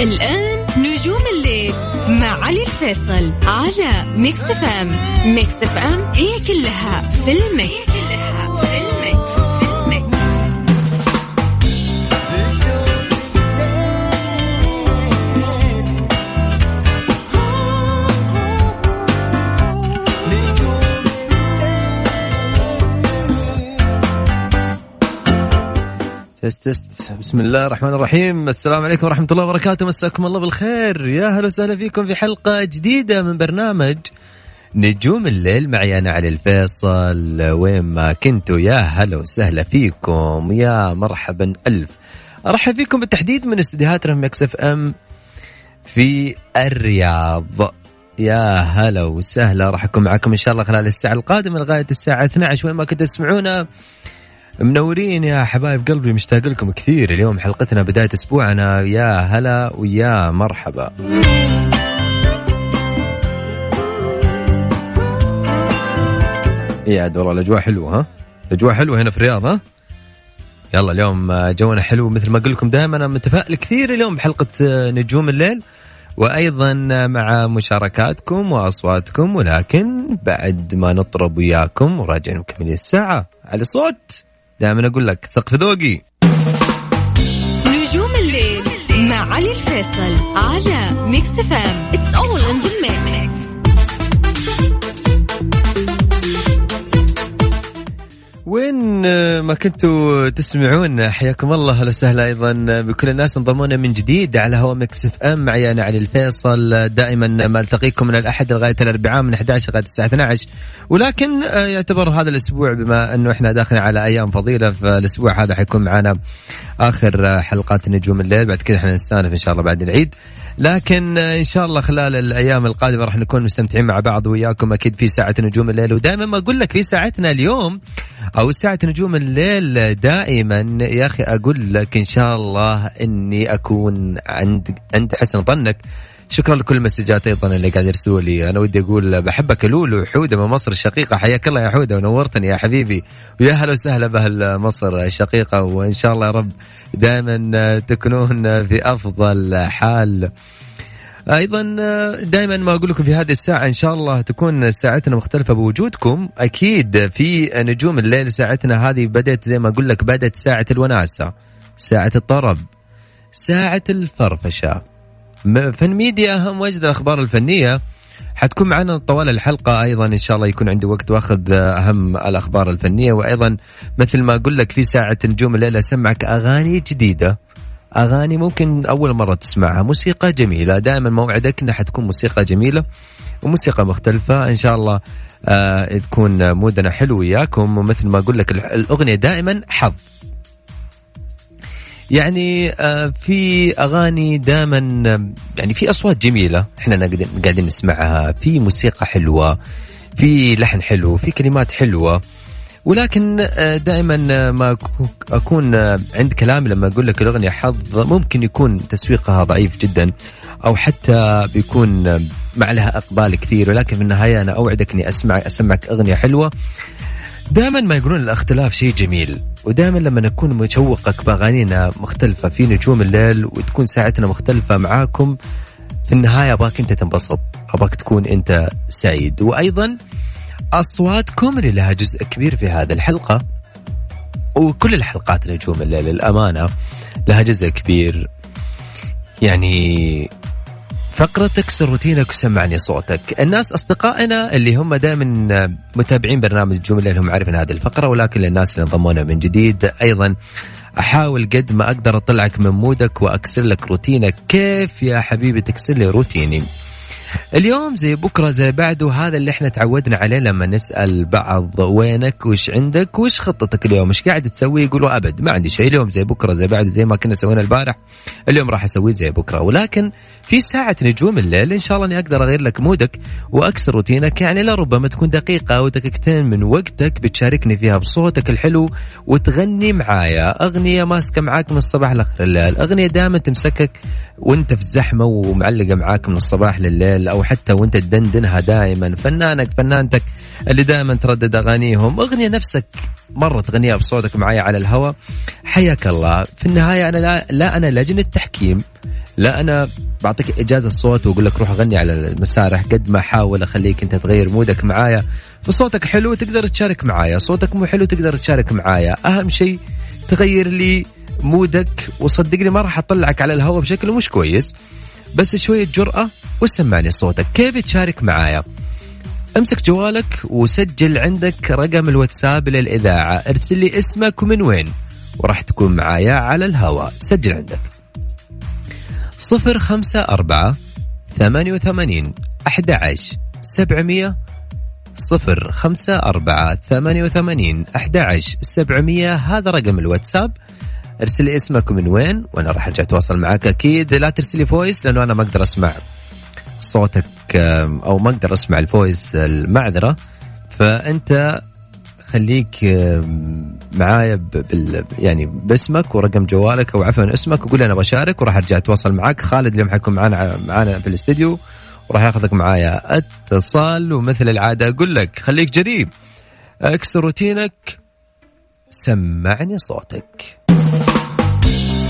الآن نجوم الليل مع علي الفيصل على ميكس فام. ميكس فام هي كلها في الميكس. بسم الله الرحمن الرحيم. السلام عليكم ورحمة الله وبركاته. مساكم الله بالخير، يا هلا وسهلا فيكم في حلقة جديدة من برنامج نجوم الليل معي أنا علي الفيصل. وين ما كنتوا يا هلا وسهلا فيكم، يا مرحبا ألف. أرحب فيكم بالتحديد من استديوهات ميكس اف ام في الرياض. يا هلا وسهلا، راح أكون معكم إن شاء الله خلال الساعة القادمة لغاية الساعة 12 وين ما كنتوا تسمعونا. منورين يا حبايب قلبي، مشتاق لكم كثير. اليوم حلقتنا بداية أسبوعنا، يا هلا ويا مرحبا. يا والله الأجواء حلوة، ها الأجواء حلوة هنا في الرياض، ها يلا اليوم جونا حلو مثل ما أقول لكم دائما. أنا متفائل كثير اليوم بحلقة نجوم الليل، وأيضا مع مشاركاتكم وأصواتكم. ولكن بعد ما نطرب وياكم وراجعين مكملين الساعة على صوت، دائما أقول لك ثق في ذوقي. نجوم الليل مع علي الفيصل على ميكس فام. It's all in the mix. وين ما كنتوا تسمعون حياكم الله، هلا سهلا أيضا بكل الناس انضمونا من جديد على هوا ميكس اف ام. معي أنا علي الفيصل دائما ما التقيكم من الأحد لغاية الأربعاء من 11 لغاية الساعة 12. ولكن يعتبر هذا الأسبوع بما أنه إحنا داخلين على أيام فضيلة، فالأسبوع هذا حيكون معنا آخر حلقات نجوم الليل. بعد كده إحنا نستأنف إن شاء الله بعد العيد، لكن إن شاء الله خلال الأيام القادمة راح نكون مستمتعين مع بعض وياكم أكيد في ساعة نجوم الليل. ودائما ما أقول لك في ساعتنا اليوم أو ساعة نجوم الليل، دائما يا أخي أقول لك إن شاء الله إني أكون عند حسن ظنك. شكرا لكل المسجات أيضا اللي قاعد يرسلوا لي. أنا ودي أقول بحبك لولو حودة من مصر الشقيقة، حياك الله يا حودة ونورتني يا حبيبي، ويا هلا وسهلا بأهل مصر الشقيقة. وإن شاء الله يا رب دائما تكونون في أفضل حال. أيضا دائما ما أقول لكم في هذه الساعة إن شاء الله تكون ساعتنا مختلفة بوجودكم أكيد في نجوم الليل. ساعتنا هذه بدأت زي ما أقول لك، بدأت ساعة الوناسة، ساعة الطرب، ساعة الفرفشة، فن ميديا، أهم وجد الأخبار الفنية. حتكون معنا طوال الحلقة أيضا إن شاء الله يكون عنده وقت وأخذ أهم الأخبار الفنية. وأيضا مثل ما أقول لك في ساعة نجوم الليل أسمعك أغاني جديدة، أغاني ممكن أول مرة تسمعها، موسيقى جميلة. دائما موعدك إنها حتكون موسيقى جميلة وموسيقى مختلفة إن شاء الله. تكون مودنا حلو وياكم. ومثل ما أقول لك الأغنية دائما حظ، يعني في أغاني دائما يعني في أصوات جميلة إحنا قاعدين نسمعها، في موسيقى حلوة، في لحن حلو، في كلمات حلوة. ولكن دائما ما أكون عند كلامي لما أقول لك الأغنية حظ، ممكن يكون تسويقها ضعيف جدا أو حتى بيكون ما لها أقبال كثير. ولكن في النهاية أنا أوعدك أني أسمعك أغنية حلوة. دائما ما يقولون الاختلاف شيء جميل، ودائما لما نكون مشوقك بأغانينا مختلفة في نجوم الليل وتكون ساعتنا مختلفة معاكم، في النهاية أباك أنت تنبسط، أباك تكون أنت سعيد. وأيضا أصواتكم اللي لها جزء كبير في هذه الحلقة، وكل الحلقات نجوم الليل للأمانة لها جزء كبير. يعني فقرة اكسر روتينك وسمعني صوتك. الناس أصدقائنا اللي هم دائما متابعين برنامج نجوم الليل هم عارفين هذه الفقرة، ولكن للناس اللي انضمونا من جديد أيضا أحاول قد ما أقدر أطلعك من مودك وأكسر لك روتينك. كيف يا حبيبي تكسر لي روتيني؟ اليوم زي بكرة زي بعده، هذا اللي احنا تعودنا عليه لما نسأل بعض وينك وش عندك وش خطتك اليوم، مش قاعد تسوي؟ يقولوا أبد ما عندي شيء، اليوم زي بكرة زي بعده، زي ما كنا سوينا البارح اليوم راح أسويه زي بكرة. ولكن في ساعة نجوم الليل إن شاء الله أني أقدر أغير لك مودك وأكسر روتينك. يعني لربما تكون دقيقة أو دقيقتين من وقتك بتشاركني فيها بصوتك الحلو وتغني معايا أغنية ماسكة معاك من الصباح لآخر الليل، أغنية دائما تمسكك وانت في الزحمة ومعلقة معاك من الصباح للليل. تتأمل أو حتى وانت تدندنها دائما، فنانك فنانتك اللي دائما تردد أغانيهم، أغنية نفسك مرة تغنيها بصوتك معايا على الهواء، حياك الله. في النهاية أنا لا أنا لجنة تحكيم، لا أنا بعطيك إجازة الصوت وأقول لك روح غني على المسارح، قد ما حاول أخليك أنت تغير مودك معايا. فصوتك حلو تقدر تشارك معايا، صوتك مو حلو تقدر تشارك معايا، أهم شيء تغير لي مودك، وصدقني ما راح أطلعك على الهواء بشكل مش كويس، بس شوية جرأة وسمعني صوتك. كيف تشارك معايا؟ امسك جوالك وسجل عندك رقم الواتساب للإذاعة، ارسل لي اسمك ومن وين وراح تكون معايا على الهواء. سجل عندك 054-88-11-700 054-88-11-700 هذا رقم الواتساب. ارسل لي اسمك ومن وين وانا راح ارجع اتواصل معك. اكيد لا ترسل لي فويس لانه انا ما اقدر اسمع صوتك او ما اقدر اسمع الفويس، المعذره. فانت خليك معايا يعني باسمك ورقم جوالك او عفوا اسمك، وقول انا بشارك وراح ارجع اتواصل معك. خالد اليوم حيكون معانا في الاستديو وراح ياخذك معايا اتصال، ومثل العاده اقول لك خليك جريب، اكسر روتينك، سمعني صوتك.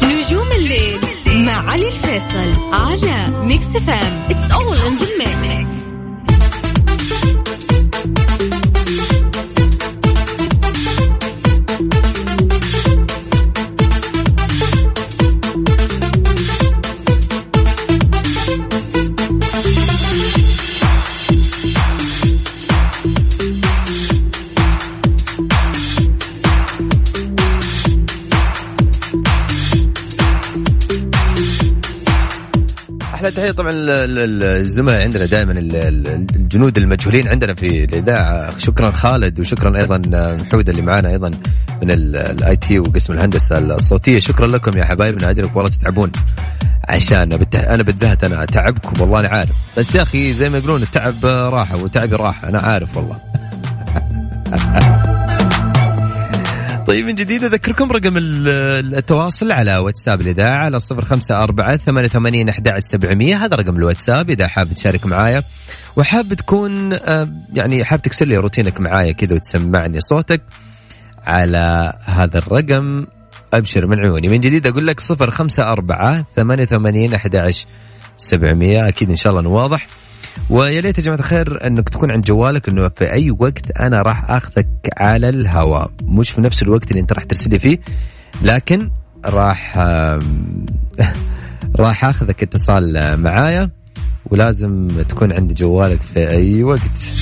نجوم الليل مع علي الفيصل على ميكس فام. It's all in the mix. تحية طبعا الزملاء عندنا دائما، الجنود المجهولين عندنا في الإذاعة. شكرا خالد، وشكرا أيضا حودة اللي معانا أيضا من الآي تي وقسم الهندسة الصوتية. شكرا لكم يا حبايبنا، أدرك والله تتعبون عشان أنا بالذات أنا أتعبكم والله أنا عارف، بس يا أخي زي ما يقولون التعب راحة وتعبي راحة، أنا عارف والله. طيب من جديد أذكركم رقم التواصل على واتساب الإذاعة على 054-88-11-700 هذا رقم الواتساب إذا حاب تشارك معايا وحاب تكون يعني حاب تكسر لي روتينك معايا كذا وتسمعني صوتك على هذا الرقم. أبشر من عيوني. من جديد أقول لك 054-88-11-700. أكيد إن شاء الله نواضح. ويا ليت يا جماعة الخير أنك تكون عند جوالك أنه في أي وقت أنا راح أخذك على الهواء، مش في نفس الوقت اللي أنت راح ترسلي فيه، لكن راح أخذك اتصال معايا، ولازم تكون عند جوالك في أي وقت.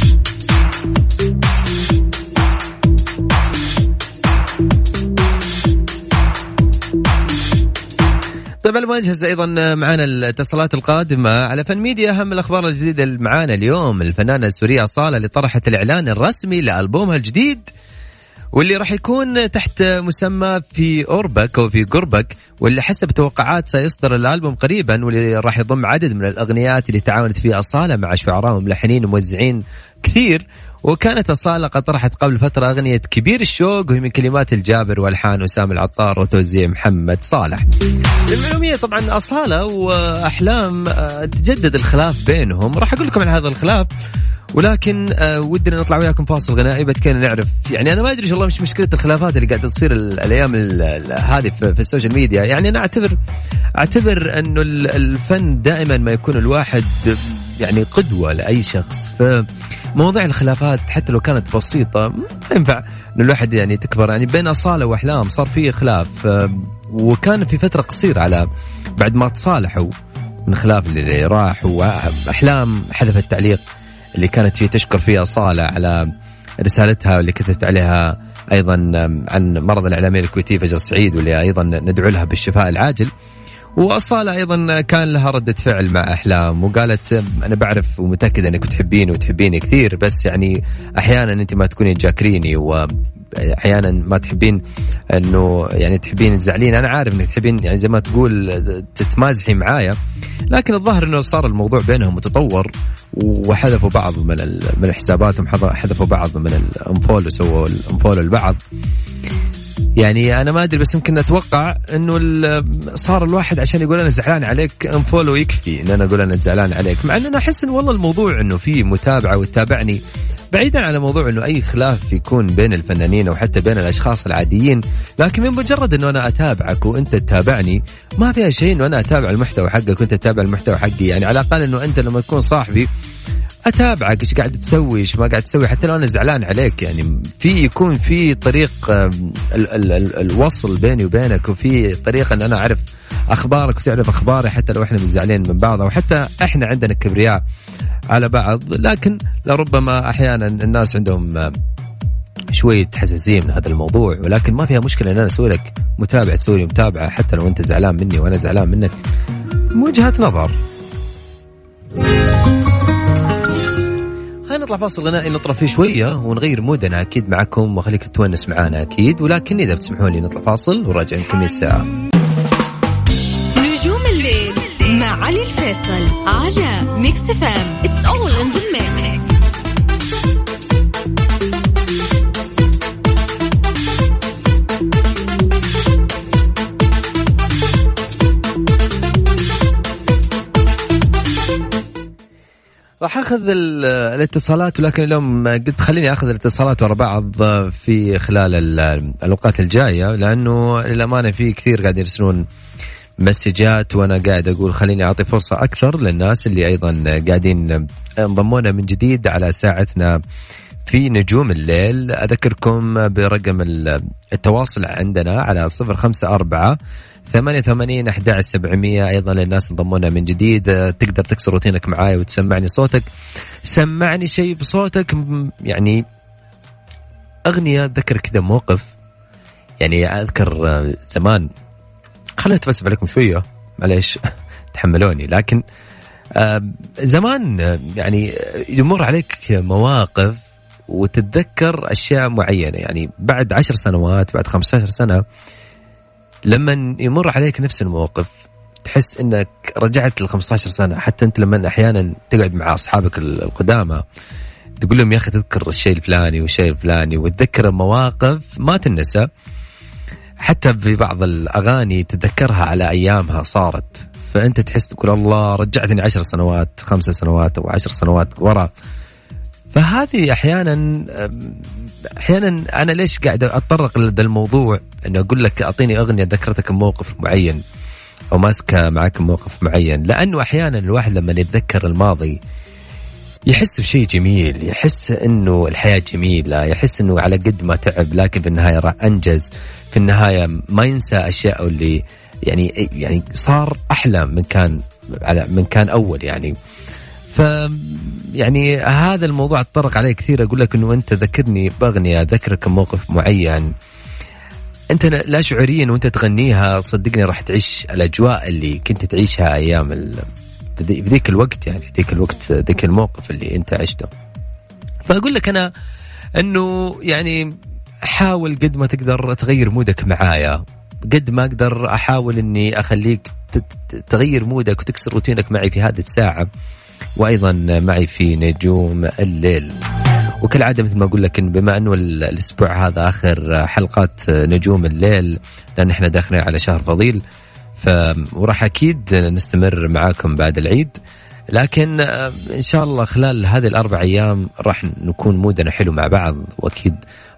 طبعا ونجهز أيضا معنا الاتصالات القادمة على فن ميديا. أهم الأخبار الجديدة اللي معنا اليوم الفنانة السورية أصالة اللي طرحت الإعلان الرسمي لألبومها الجديد واللي راح يكون تحت مسمى في قربك أو في قربك، واللي حسب توقعات سيصدر الألبوم قريبا، واللي راح يضم عدد من الأغنيات اللي تعاونت فيها أصالة مع شعراء وملحنين وموزعين كثير. وكانت أصالة قد طرحت قبل فترة أغنية كبير الشوق وهي من كلمات الجابر والحان وسام العطار وتوزيع محمد صالح. للمعلومية طبعا أصالة وأحلام تجدد الخلاف بينهم، راح أقول لكم عن هذا الخلاف، ولكن ودنا نطلع وياكم فاصل غنائي بتكين نعرف. يعني أنا ما أدري والله مش مشكلة الخلافات اللي قاعد تصير الأيام هذه في السوشيال ميديا. يعني أنا أعتبر أنه الفن دائما ما يكون الواحد يعني قدوة لأي شخص، فمواضيع الخلافات حتى لو كانت بسيطة ما ينفع أن الواحد يعني تكبر. يعني بين أصالة وأحلام صار فيه خلاف، وكان في فترة قصيرة على بعد ما تصالحوا من خلاف اللي راح، وأحلام حذف التعليق اللي كانت فيه تشكر فيه أصالة على رسالتها اللي كتبت عليها أيضا عن مرض الإعلامي الكويتي فجر سعيد، واللي أيضا ندعو لها بالشفاء العاجل. وأصالة أيضا كان لها ردة فعل مع أحلام وقالت أنا بعرف ومتأكدة أنك تحبيني وتحبيني كثير، بس يعني أحيانا أنت ما تكوني تجاكريني احيانا ما تحبين انه يعني تحبين تزعلين، انا عارف انك تحبين يعني زي ما تقول تتمازحي معايا، لكن الظاهر انه صار الموضوع بينهم وتطور وحذفوا بعض من حساباتهم، حذفوا بعض من الانفولو، سووا الانفولو لبعض. يعني انا ما ادري، بس يمكن اتوقع انه صار الواحد عشان يقول انا زعلان عليك انفولو يكفي ان انا اقول انا زعلان عليك، مع ان انا احس ان والله الموضوع انه في متابعه وتتابعني، بعيدا على موضوع انه اي خلاف يكون بين الفنانين او حتى بين الاشخاص العاديين، لكن من مجرد انه انا اتابعك وانت تتابعني ما فيها شيء انه انا اتابع المحتوى حقك وانت تتابع المحتوى حقي. يعني على الاقل انه انت لما تكون صاحبي اتابعك ايش قاعد تسوي ايش ما قاعد تسوي، حتى لو انا زعلان عليك يعني في يكون في طريق الوصل بيني وبينك، وفي طريقه ان انا اعرف اخبارك وتعرف اخباري، حتى لو احنا مزعلين من بعض او حتى احنا عندنا كبرياء على بعض، لكن لربما احيانا الناس عندهم شويه حساسيه من هذا الموضوع. ولكن ما فيها مشكله ان انا اسوي لك متابعه، سوري متابعه حتى لو انت زعلان مني وانا زعلان منك، وجهه نظر. خلينا نطلع فاصل غنائي نطلع فيه شوية ونغير مودنا أكيد معكم، وخليك تتونس معانا أكيد، ولكن إذا بتسمحوا لي نطلع فاصل وراجعين كم الساعة. نجوم الليل مع علي الفيصل على ميكس فام. It's all in the mix. راح أخذ الاتصالات، ولكن اليوم قلت خليني أخذ الاتصالات وراء بعض في خلال الأوقات الجاية، لأنه للأمانة في كثير قاعد يرسلون مسجات، وأنا قاعد أقول خليني أعطي فرصة أكثر للناس اللي أيضا قاعدين انضمونا من جديد على ساعتنا في نجوم الليل. أذكركم برقم التواصل عندنا على 054-88-11700. أيضا للناس انضمونا من جديد تقدر تكسر روتينك معاي وتسمعني صوتك، سمعني شيء بصوتك، يعني أغنية. أذكر كذا موقف، يعني أذكر زمان، خليني أتفسف عليكم شوية معليش تحملوني، لكن زمان يعني يمر عليك مواقف وتتذكر أشياء معينة، يعني بعد 10 سنوات بعد 15 سنة لما يمر عليك نفس الموقف تحس إنك رجعت ل15 سنة. حتى أنت لما أحيانا تقعد مع أصحابك القدامى تقول لهم يا أخي تذكر الشيء الفلاني والشيء الفلاني، وتذكر مواقف ما تنسى، حتى في بعض الأغاني تتذكرها على أيامها صارت، فأنت تحس تقول الله رجعتني 10 سنوات 5 سنوات أو 10 سنوات وراء. فهذه أحيانا أنا ليش قاعد أتطرق لهذا الموضوع، أنه أقول لك أعطيني أغنية ذكرتك موقف معين أو ماسكة معك موقف معين، لأنه أحيانا الواحد لما يتذكر الماضي يحس بشيء جميل، يحس أنه الحياة جميلة، يحس أنه على قد ما تعب لكن في النهاية راح أنجز، في النهاية ما ينسى أشياء اللي يعني صار أحلى من كان أول. يعني يعني هذا الموضوع اتطرق عليه كثير، أقول لك أنه أنت ذكرني بأغنية، ذكرك موقف معين أنت لا شعوريا وأنت تغنيها، صدقني راح تعيش الأجواء اللي كنت تعيشها أيام بذيك الوقت، يعني ذيك الوقت ذيك الموقف اللي أنت عشته. فأقول لك أنا أنه يعني حاول قد ما تقدر تغير مودك معايا، قد ما أقدر أحاول أني أخليك تغير مودك وتكسر روتينك معي في هذه الساعة، وأيضا معي في نجوم الليل. وكالعادة مثل ما أقول لك إن بما أنه الأسبوع هذا آخر حلقات نجوم الليل، لأن إحنا داخلين على شهر فضيل، وراح أكيد نستمر معاكم بعد العيد، لكن إن شاء الله خلال هذه 4 أيام راح نكون مودنا حلو مع بعض، وأكيد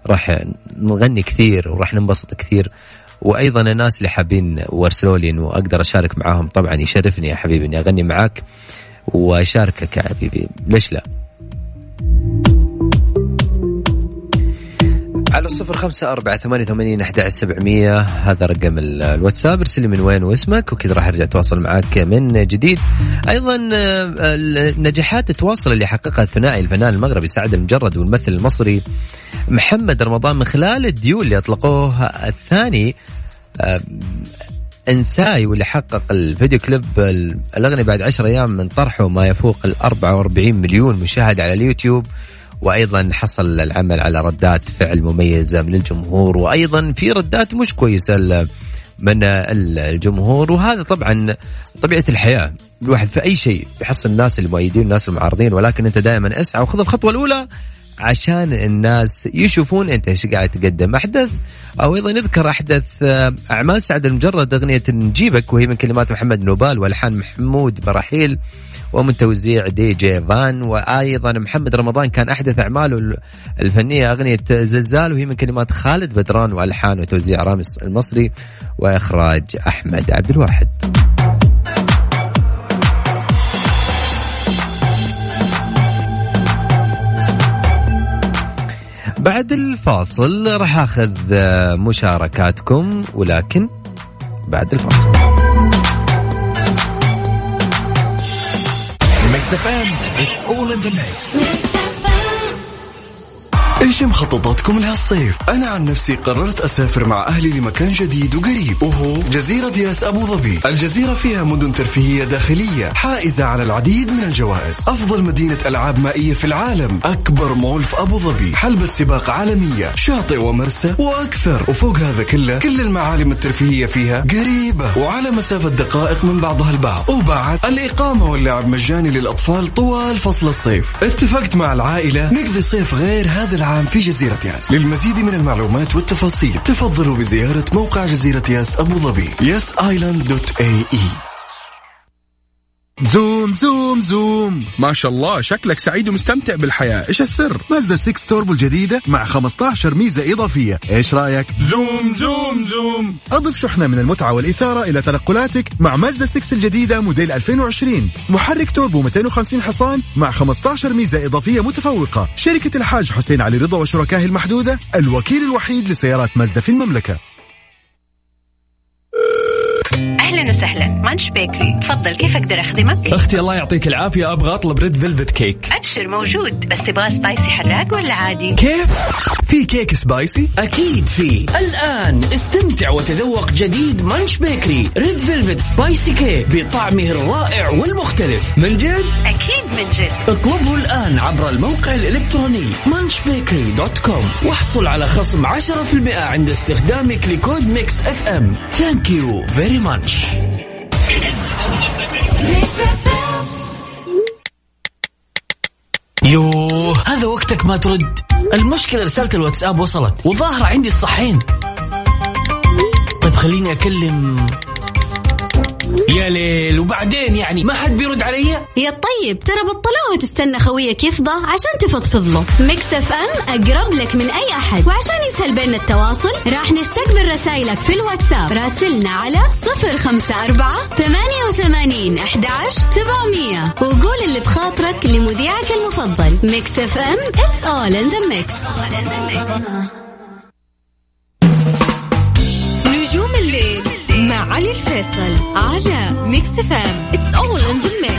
راح نغني كثير وراح ننبسط كثير. وأيضا الناس اللي حابين وارسلوا لي إنه أقدر أشارك معاهم، طبعا يشرفني يا حبيبي إني أغني معاك وشاركك يا حبيبي، ليش لا؟ على 054-88-11700 هذا رقم الواتساب، ارسلي من وين واسمك وكذا راح ارجع اتواصل معك من جديد. ايضا نجاحات التواصل اللي حققها الثنائي الفنان المغربي سعد المجرد والممثل المصري محمد رمضان من خلال الديول اللي اطلقوه الثاني انساي، واللي حقق الفيديو كليب الأغنية بعد 10 أيام من طرحه ما يفوق 44 مليون مشاهد على اليوتيوب، وأيضا حصل العمل على ردات فعل مميزة من الجمهور، وأيضا في ردات مش كويسة من الجمهور، وهذا طبعا طبيعة الحياة. الواحد في أي شيء بيحصل الناس المؤيدين والناس المعارضين، ولكن أنت دائما اسعى وخذ الخطوة الأولى عشان الناس يشوفون أنت إيش قاعد تقدم. أحدث أو أيضا نذكر أحدث أعمال سعد المجرد أغنية نجيبك، وهي من كلمات محمد نوبال والحان محمود برحيل ومن توزيع دي جي فان. وأيضا محمد رمضان كان أحدث أعماله الفنية أغنية زلزال، وهي من كلمات خالد بدران والحان وتوزيع رامز المصري وإخراج أحمد عبد الواحد. بعد الفاصل راح أخذ مشاركاتكم، ولكن بعد الفاصل. إيش مخططاتكم لهالصيف؟ أنا عن نفسي قررت أسافر مع أهلي لمكان جديد وقريب، وهو جزيرة ياس أبو ظبي. الجزيرة فيها مدن ترفيهية داخلية حائزة على العديد من الجوائز، أفضل مدينة ألعاب مائية في العالم، أكبر مول في أبو ظبي، حلبة سباق عالمية، شاطئ ومرسى وأكثر. وفوق هذا كله كل المعالم الترفيهية فيها قريبة وعلى مسافة دقائق من بعضها البعض، وبعد الإقامة واللعب مجاني للأطفال طوال فصل الصيف. اتفقت مع العائلة نقضي صيف غير هذا العام في جزيرة ياس. للمزيد من المعلومات والتفاصيل تفضلوا بزيارة موقع جزيرة ياس أبو ظبي yasisland.ae. زوم زوم زوم، ما شاء الله شكلك سعيد ومستمتع بالحياة، إيش السر؟ مازدا 6 توربو الجديدة مع 15 ميزة إضافية، إيش رأيك؟ زوم زوم زوم، أضف شحنة من المتعة والإثارة إلى تنقلاتك مع مازدا 6 الجديدة موديل 2020، محرك توربو 250 حصان مع 15 ميزة إضافية متفوقة. شركة الحاج حسين علي رضا وشركائه المحدودة، الوكيل الوحيد لسيارات مازدا في المملكة. أهلا وسهلا، مانش بيكري، تفضل كيف أقدر أخدمك؟ أختي الله يعطيك العافية، أبغى أطلب ريد فيلفت كيك. أبشر موجود، بس تبغى سبايسي حراق ولا عادي؟ كيف؟ في كيك سبايسي؟ أكيد في. الآن استمتع وتذوق جديد مانش بيكري ريد فيلفت سبايسي كيك بطعمه الرائع والمختلف. من جد؟ أكيد من جد. اطلبه الآن عبر الموقع الإلكتروني manchbakery.com واحصل على خصم 10% عند استخدامك لكود ميكس FM. Thank you very much. يوه هذا وقتك ما ترد، المشكلة رسالة الواتساب وصلت وظاهرة عندي الصحين. طيب خليني أكلم، يا ليل وبعدين يعني ما حد بيرد عليا. يا طيب ترى بطلوه وتستنى خويك يفضى عشان تفضفض له. ميكس فام أقرب لك من أي أحد، وعشان يسهل بيننا التواصل راح نستقبل رسائلك في الواتساب. راسلنا على 0548881700 وقول اللي بخاطرك لمذيعك المفضل. ميكس فام It's all in the mix. نجوم الليل مع علي الفيصل على ميكس فام It's all in the mix.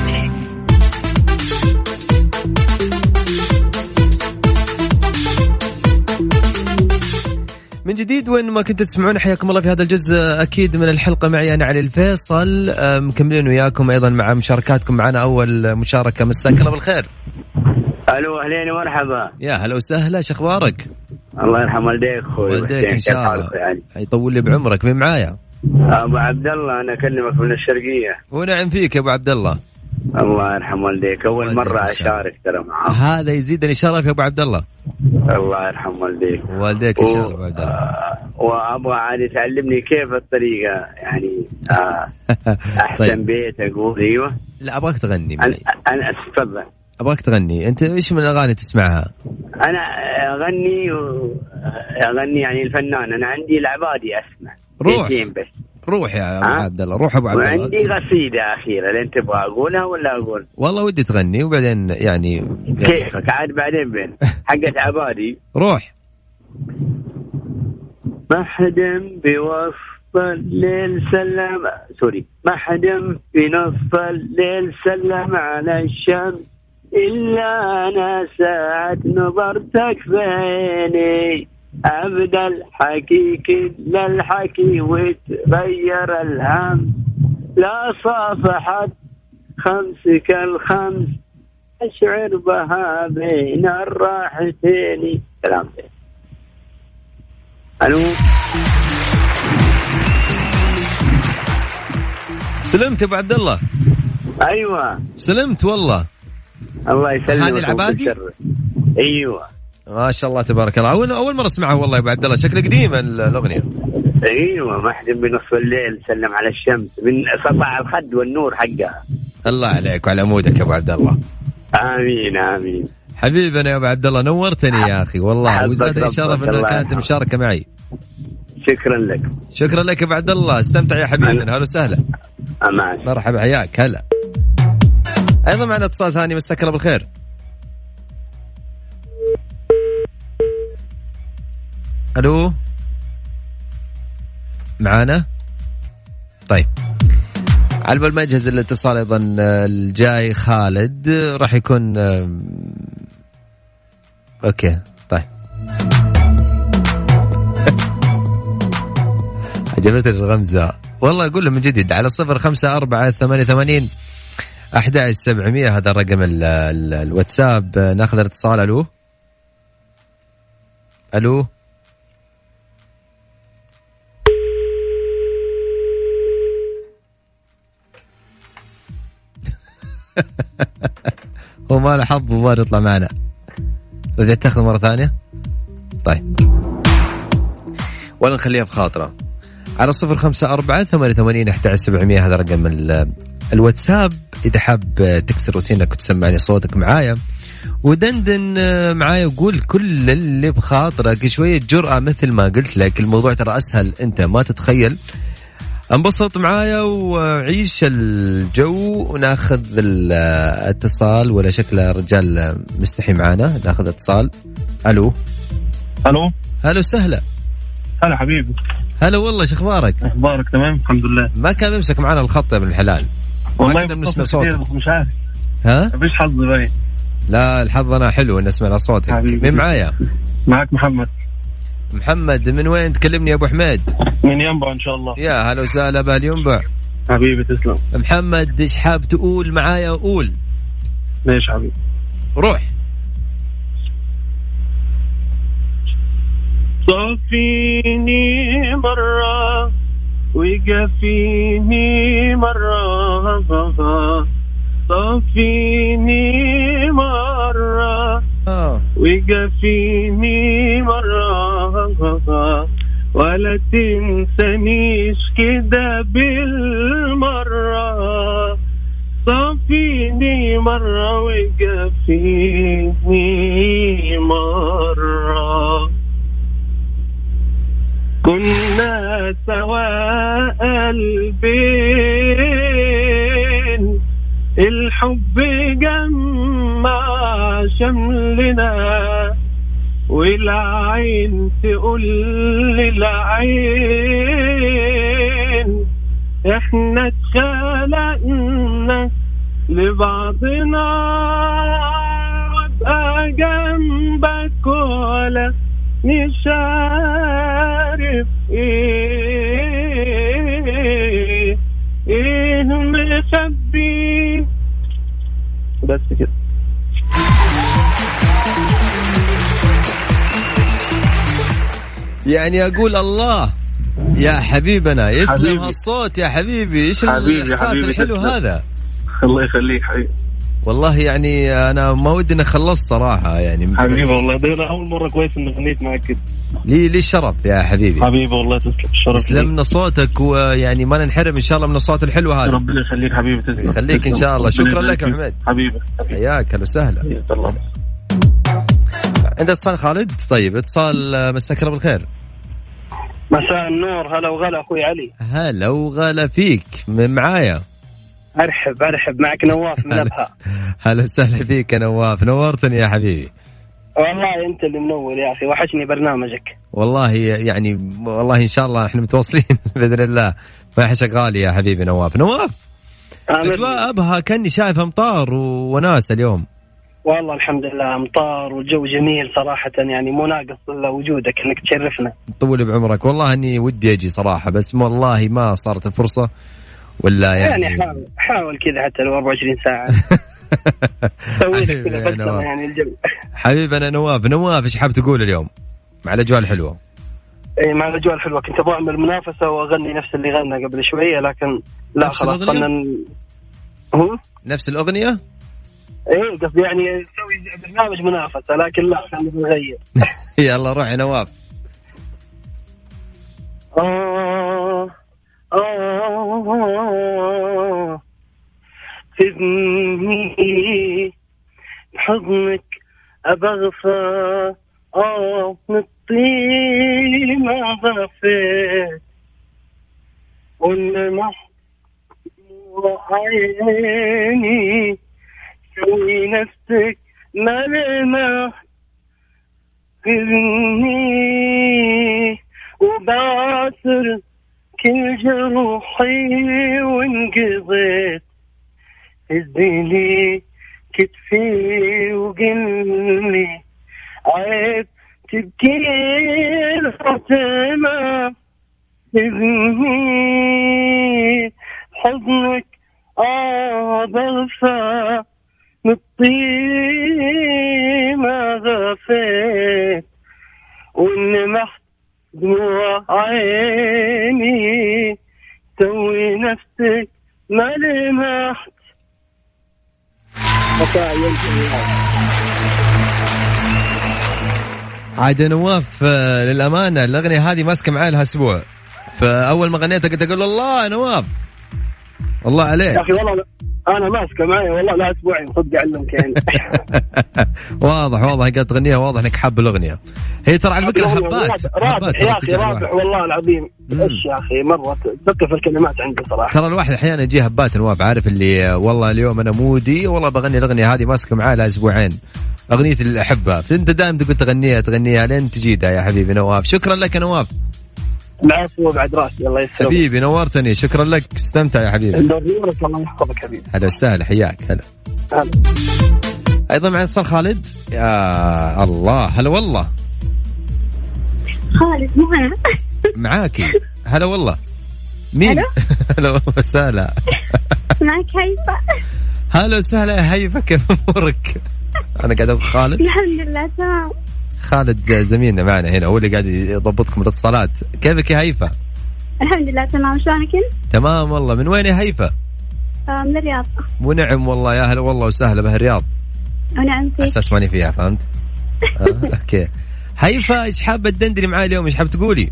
من جديد وين ما كنت تسمعون حياكم الله في هذا الجزء أكيد من الحلقة، معي أنا علي الفيصل، مكملين وياكم أيضا مع مشاركاتكم. معنا أول مشاركة، مساك الله بالخير. ألو أهلين ومرحبا. يا هلا وسهلا، شخبارك؟ الله يرحم والديك خوي. والديك إن شاء الله يعني. يطول لي بعمرك. مين معايا؟ أبو عبد الله، أنا أكلمك من الشرقية. ونعم فيك يا أبو عبد الله. الله يرحم والديك، أول مرة أشارك ترى معاك، هذا يزيدني شرف يا أبو عبد الله. الله يرحم والديك. والديك إن شاء الله أبو عبد الله. وأبغى عادي تعلمني كيف الطريقة يعني أحسن. طيب. بيت أقول أيوة. لا أبغاك تغني. أنا أتفضل. أبغاك تغني. أنت إيش من الأغاني تسمعها؟ أنا أغني يعني الفنان، أنا عندي العبادي أسمع. روح يا أبو عبد الله، روح أبو عبد الله. عندي قصيدة أخيرة لين تبغى أقولها ولا أقول؟ والله ودي تغني وبعدين يعني كيفك عاد بعدين بين حقت عبادي. روح. محدم بوصف الليل سلم، سوري، محدم بنصف الليل سلم على الشمس، إلا أنا ساعة نظرتك بعيني أبدأ الحكي كدل الحكي وتغير الهم، لا صافحت خمسك الخمس أشعر بها بين الراحتين. كلام ده. ألو. سلمت أبو عبد الله. أيوة. سلمت والله. الله يسلمك. هذه العبادي. أيوة. ما شاء الله تبارك الله. أول مرة أسمعه والله يا أبو عبد الله. شكله قديم الأغنية. أيوة محجم بنصف الليل سلم على الشمس من سطع الخد والنور حقها. الله عليك وعلى عمودك يا أبو عبد الله. آمين آمين. حبيبنا يا أبو عبد الله نورتني يا أخي والله, وزادني شرف أنك كانت مشاركة معي. شكرا لك. شكرا لك يا أبو عبد الله. استمتع يا حبيبنا. هلا وسهلا. أمان. مرحبا حياك. هلا. أيضا معنا اتصال ثاني. مساك الله بالخير. ألو معانا؟ طيب على بال ما يجهز الاتصال أيضا الجاي خالد راح يكون أوكي. طيب عجبتني الغمزة والله. أقول له من جديد على 0548811700 هذا الرقم الواتساب. ناخذ الاتصال. ألو ألو هو ما له حظ وما يطلع معنا. رجعت تاخذ مرة ثانية. طيب ولا نخليها بخاطرة. على 0548811700 هذا رقم الواتساب إذا حاب تكسر روتينك وتسمعني صوتك معايا ودندن معايا وقول كل اللي بخاطرك. شوية جرأة مثل ما قلت لك. الموضوع ترى أسهل أنت ما تتخيل. انبسط معايا وعيش الجو وناخذ الاتصال. ولا شكله رجال مستحي معانا. ناخذ اتصال. الو الو. هلا سهلا. هلا حبيبي. هلا والله. شخبارك؟ اخبارك تمام الحمد لله. ما كان يمسك معانا الخط يا ابن الحلال والله. كنا بنسمع صوتك مش عارف. ها مفيش حظ باين. لا الحظ انا حلو ان اسمع صوتك. مين معايا؟ معك محمد. محمد من وين تكلمني يا أبو حميد؟ من ينبع إن شاء الله. يا هلا وسهلا بأهل ينبع. حبيبي تسلم. محمد إيش حاب تقول معايا؟ أقول ليش حبيبي؟ روح. صافيني مرة وقفيني مرة. صافيني مرة وقفيني مرة ولا تنسانيش كده بالمرة. صافيني مرة وقفيني مرة. كنا سوا قلبين الحب جمع شملنا والعين تقول للعين احنا اتخلقنا لبعضنا. وابقى جنبك ولا مش عارف ايه مخبي بس كده. يعني أقول الله يا حبيبنا يسلم هالصوت يا حبيبي. إيش الإحساس الحلو هذا؟ الله يخليك حبيبي والله. يعني أنا ما ودي أن أخلص صراحة يعني حبيبي والله. ده أول مرة كويس إن غنيت معك كده. لي الشرف يا حبيبي. حبيبي والله تسلم. تسلمنا صوتك ويعني ما ننحرم إن شاء الله من الصوت الحلو هذا. ربنا يخليك حبيبي. تسلم. يخليك إن شاء الله. شكرا لك يا حميد حبيبي. حياك هلا وسهلا. عند اتصال خالد. طيب اتصال. مساك الله بالخير. مساء النور. هلا وغلا اخوي علي. هلا وغلا فيك. من معايا؟ ارحب معك نواف من ابها. هلا وسهلا فيك يا نواف. نورتني يا حبيبي والله. انت اللي منور يا اخي. وحشني برنامجك والله. يعني والله ان شاء الله احنا متواصلين باذن الله. ما يحشك غالي يا حبيبي نواف. نواف اجواء ابها كاني شايف امطار وناس اليوم والله. الحمد لله أمطار والجو جميل صراحة. يعني مو ناقص إلا وجودك إنك تشرفنا. طول بعمرك والله. إني ودي أجي صراحة بس والله ما صارت فرصة. ولا يعني حاول كذا حتى لو 24 ساعة سويت كذا فلسفة يعني الجو. حبيبنا نواف، نواف ايش حاب تقول اليوم مع الاجواء الحلوه؟ اي مع الاجواء الحلوه كنت ابغى اعمل منافسه واغني نفس اللي غنى قبل شويه، لكن لا خلاص قلنا هو نفس الاغنيه. ايه قصدي يعني نسوي برنامج منافسه، لكن لا خلينا نغير. يلا روح يا نواف. تبني بحضنك أبغفى نطي ما غفيت والمحت وعيني سوي نفسك ما لمحت تبني وبعثر كل جروحي وانقضيت اديلي كتفي وقلبي عيب تبكي الفاتمة ابني حضنك ضغفة مطيمة غفيت ونمحت دموع عيني سوي نفسك ما لمحت. عاد نواف للأمانة الأغنية هذه ماسكة معايا لها أسبوع، فأول ما غنيتها كنت أقول الله نواف الله عليك يا أخي، والله أنا ماسكة معايا والله لا أسبوعين صدق أعلمك يعني. واضح واضح قاعد تغنيها، واضح إنك حاب الأغنية هي، ترى على فكرة حبات رابح يا أخي رابح والله العظيم. إيش يا أخي مرة تذكر في الكلمات عندي صراحة، ترى الواحد أحيانا يجي هبات نواف، عارف اللي والله اليوم أنا مودي والله بغني الأغنية هذه ماسكة معايا لأسبوعين أغنية اللي أحبها، فأنت دائما تقول تغنيها لين تجيدها يا حبيبي نواف. شكرا لك يا نواف. العفو بعد راسي الله يسلمك حبيبي، نورتني شكرا لك، استمتع يا حبيبي. نورك الله يحفظك حبيبي. هلا وسهلا حياك. هلا ايضا معنا اتصال خالد. يا الله هلا والله خالد معنا معاكي. هلا والله مين؟ هلا والله وسهلا معك هيفا. هلا وسهلا يا هيفا كيف امورك؟ انا قاعد اقول خالد الحمد لله تمام. خالد زميلنا معنا هنا هو اللي قاعد يضبطكم الاتصالات. كيفك يا هيفا؟ الحمد لله تمام، شلونك انت؟ تمام والله. من وين يا هيفا؟ من الرياض. ونعم والله يا هلا والله وسهلا بهالرياض. ونعم فيك. أساس ماني فيها فهمت؟ اوكي هيفا ايش حابة تدندني معاي اليوم؟ ايش حابة تقولي؟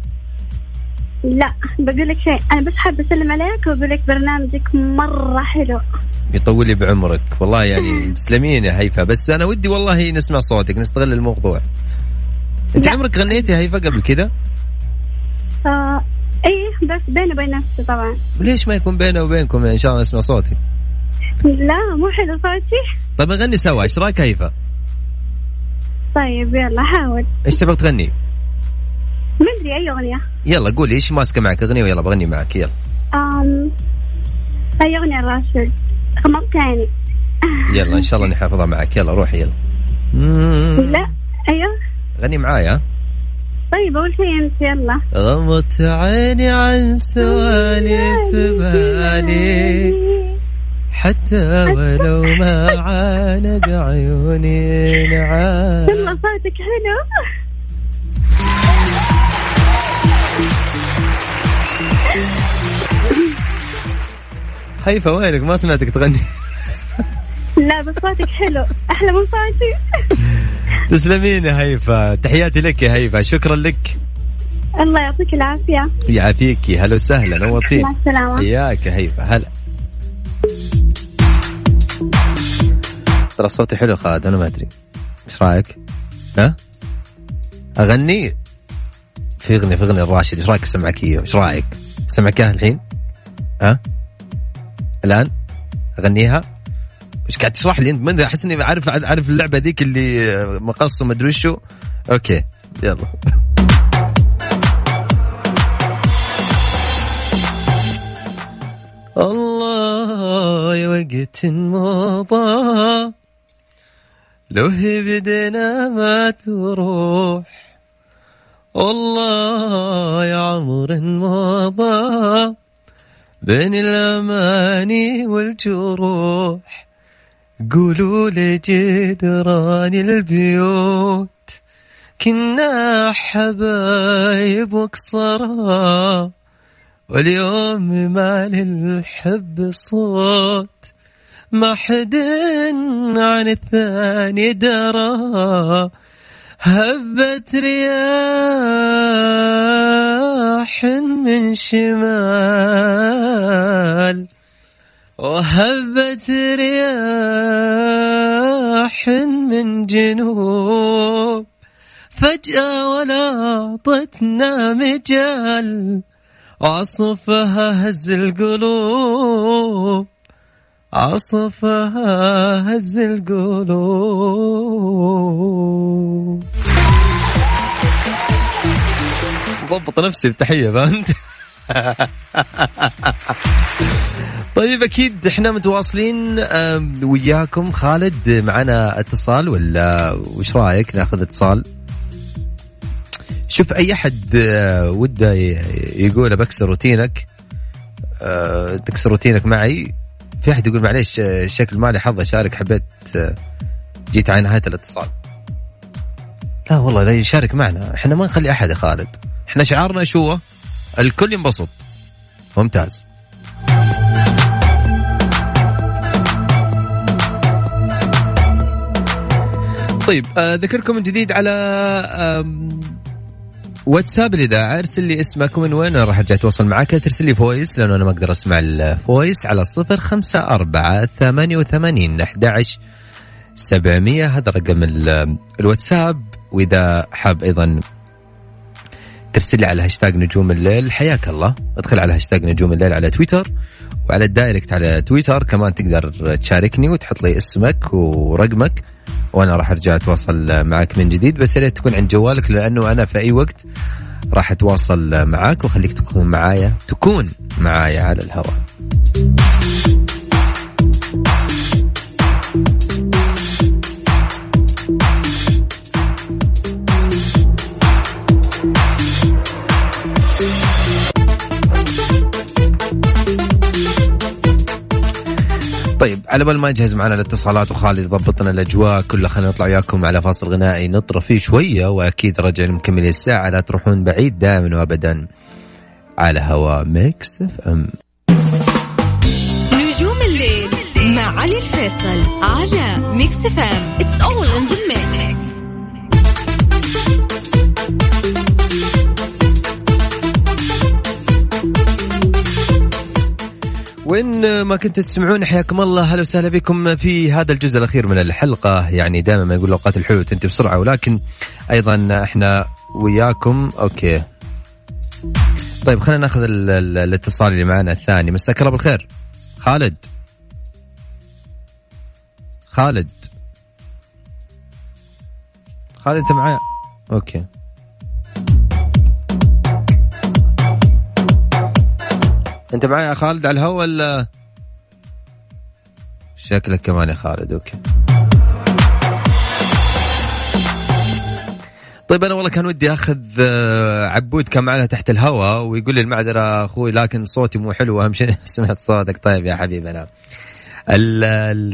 لا بقول لك شيء، انا بس حابة اسلم عليك واقول لك برنامجك مرة حلو يطولي بعمرك والله يعني. تسلمين يا هيفا، بس انا ودي والله نسمع صوتك نستغل الموضوع. انت عمرك غنيتي يا هيفا قبل كذا؟ ايه بس بيني وبين نفسي طبعا. ليش ما يكون بيني وبينكم ان شاء الله نسمع صوتك؟ لا مو حلو صوتي. طيب نغني سوا ايش رايك هيفا؟ طيب يلا حاول. ايش تبغى تغني؟ ما ادري اي اغنيه. يلا قولي ايش ماسكه معك اغنيه ويلا بغني معك. يلا اي اغنيه راشد غمضت عيني. يلا ان شاء الله نحافظها معك. يلا روحي يلا. لا ايوه غني معايا. طيب اول شيء انت يلا. غمضت عيني عن سؤالي في بالي حتى ولو ما عانق عيوني نعاس. يلا صوتك حلو. هيفا وينك؟ ما سمعتك تغني. لا بس صوتك حلو أحلى من صوتي. تسلمين يا هيفا، تحياتي لك يا هيفا، شكرا لك. الله يعطيك العافية. يعافيكي. هلا وسهلا نورتين. مع السلامة. إياك يا هيفا. هلا ترى صوتي حلو خالد، أنا ما أدري إيش رأيك؟ ها أغني في أغني الراشد، إيش رأيك سمعك إياه؟ إيش رأيك سمعك إياه الحين؟ ها الآن أغنيها. وش قاعد تشرح لي انت؟ ما احس اني عارف اللعبه ذيك اللي مقص وما ادري شو. اوكي يلا. الله وقت مضى لو بدنا ما تروح، والله يا عمر مضى بين الاماني والجروح، قولوا لجدران البيوت كنا حبايب وكسرها واليوم ما للحب صوت ما حد عن الثاني درى هبت رياح من شمال وهبت رياح من جنوب فجأة ولا أعطتنا مجال عصفها هز القلوب عصفها هز القلوب. ضبط نفسي بتحية فهمت. طيب أكيد إحنا متواصلين وياكم. خالد معنا اتصال ولا وش رأيك نأخذ اتصال؟ شوف أي أحد وده يقول بكسر روتينك تكسر روتينك معي. في أحد يقول معليش شكل مالي حظ أشارك حبيت جيت على نهاية الاتصال. لا والله لا يشارك معنا إحنا ما نخلي أحد يا خالد. إحنا شعارنا شو؟ الكل ينبسط. ممتاز. طيب أذكركم من جديد على واتساب الإذاعة. ارسل لي اسمك ومن وين راح أرجع أتواصل معك. ترسل لي فويس لأنه أنا ما أقدر أسمع الفويس على 0548811700. هذا رقم الواتساب. وإذا حاب أيضا ترسل لي على هاشتاج نجوم الليل حياك الله. ادخل على هاشتاج نجوم الليل على تويتر وعلى الدايركت على تويتر كمان تقدر تشاركني وتحط لي اسمك ورقمك وانا راح ارجع اتواصل معك من جديد. بس لازم تكون عند جوالك لانه انا في اي وقت راح اتواصل معك وخليك تكون معايا على الهواء. طيب على بال ما نجهز معنا الاتصالات وخالد ضبطنا الاجواء كلها خلينا نطلع وياكم على فاصل غنائي نطرى فيه شويه واكيد راجعين مكملين الساعه. لا تروحون بعيد دائما وابدا على هوا ميكس فام. نجوم الليل مع علي الفيصل على ميكس فام. It's all in the mix. وإن ما كنت تسمعون حياكم الله. هلا وسهلا بكم في هذا الجزء الأخير من الحلقة. يعني دائما ما يقول أوقات الحلوة تنتهي بسرعة ولكن أيضا إحنا وياكم أوكي. طيب خلينا نأخذ الاتصال اللي معنا الثاني. مساك الله بالخير خالد. خالد خالد أنت معايا أوكي. انت معايا يا خالد على الهوا ولا شكلك كمان يا خالد؟ اوكي طيب انا والله كان ودي اخذ عبود كان معنا تحت الهوا ويقول لي المعذره اخوي لكن صوتي مو حلو اهم شيء سمعت صوتك. طيب يا حبيبي انا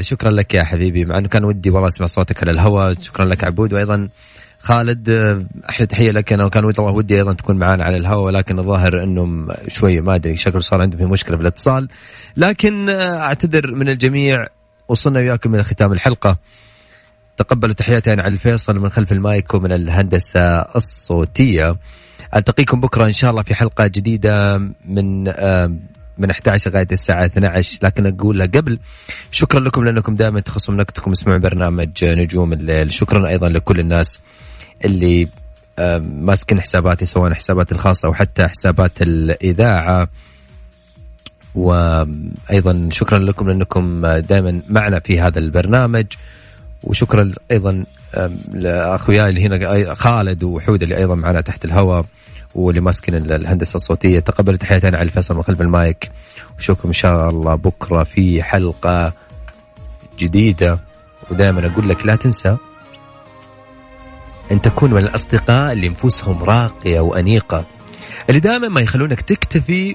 شكرا لك يا حبيبي مع انه كان ودي والله اسمع صوتك على الهوا. شكرا لك عبود وايضا خالد أحلى تحية لك. أنا وكان ودي أيضا تكون معانا على الهواء ولكن الظاهر أنه شوية ما أدري شكله صار عنده في مشكلة بالاتصال لكن أعتذر من الجميع. وصلنا وياكم إلى ختام الحلقة. تقبلوا تحياتي أنا علي الفيصل من خلف المايك ومن الهندسة الصوتية. ألتقيكم بكرة إن شاء الله في حلقة جديدة من 11 لغاية الساعة 12. لكن أقولها قبل شكرا لكم لأنكم دائما تخصم نكتكم اسمعوا برنامج نجوم الليل. شكرا أيضا لكل الناس اللي ماسكين حساباتي سواء حساباتي الخاصة أو حتى حسابات الإذاعة. وأيضا شكرا لكم لأنكم دائما معنا في هذا البرنامج. وشكرا أيضا لأخوياي اللي هنا خالد وحود اللي أيضا معنا تحت الهواء واللي ماسكين الهندسة الصوتية. تقبل تحياتي أنا علي الفيصل من خلف المايك وشوفكم إن شاء الله بكرة في حلقة جديدة. ودائما أقول لك لا تنسى أن تكون من الأصدقاء اللي نفوسهم راقية وأنيقة اللي دائما ما يخلونك تكتفي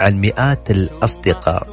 عن مئات الأصدقاء.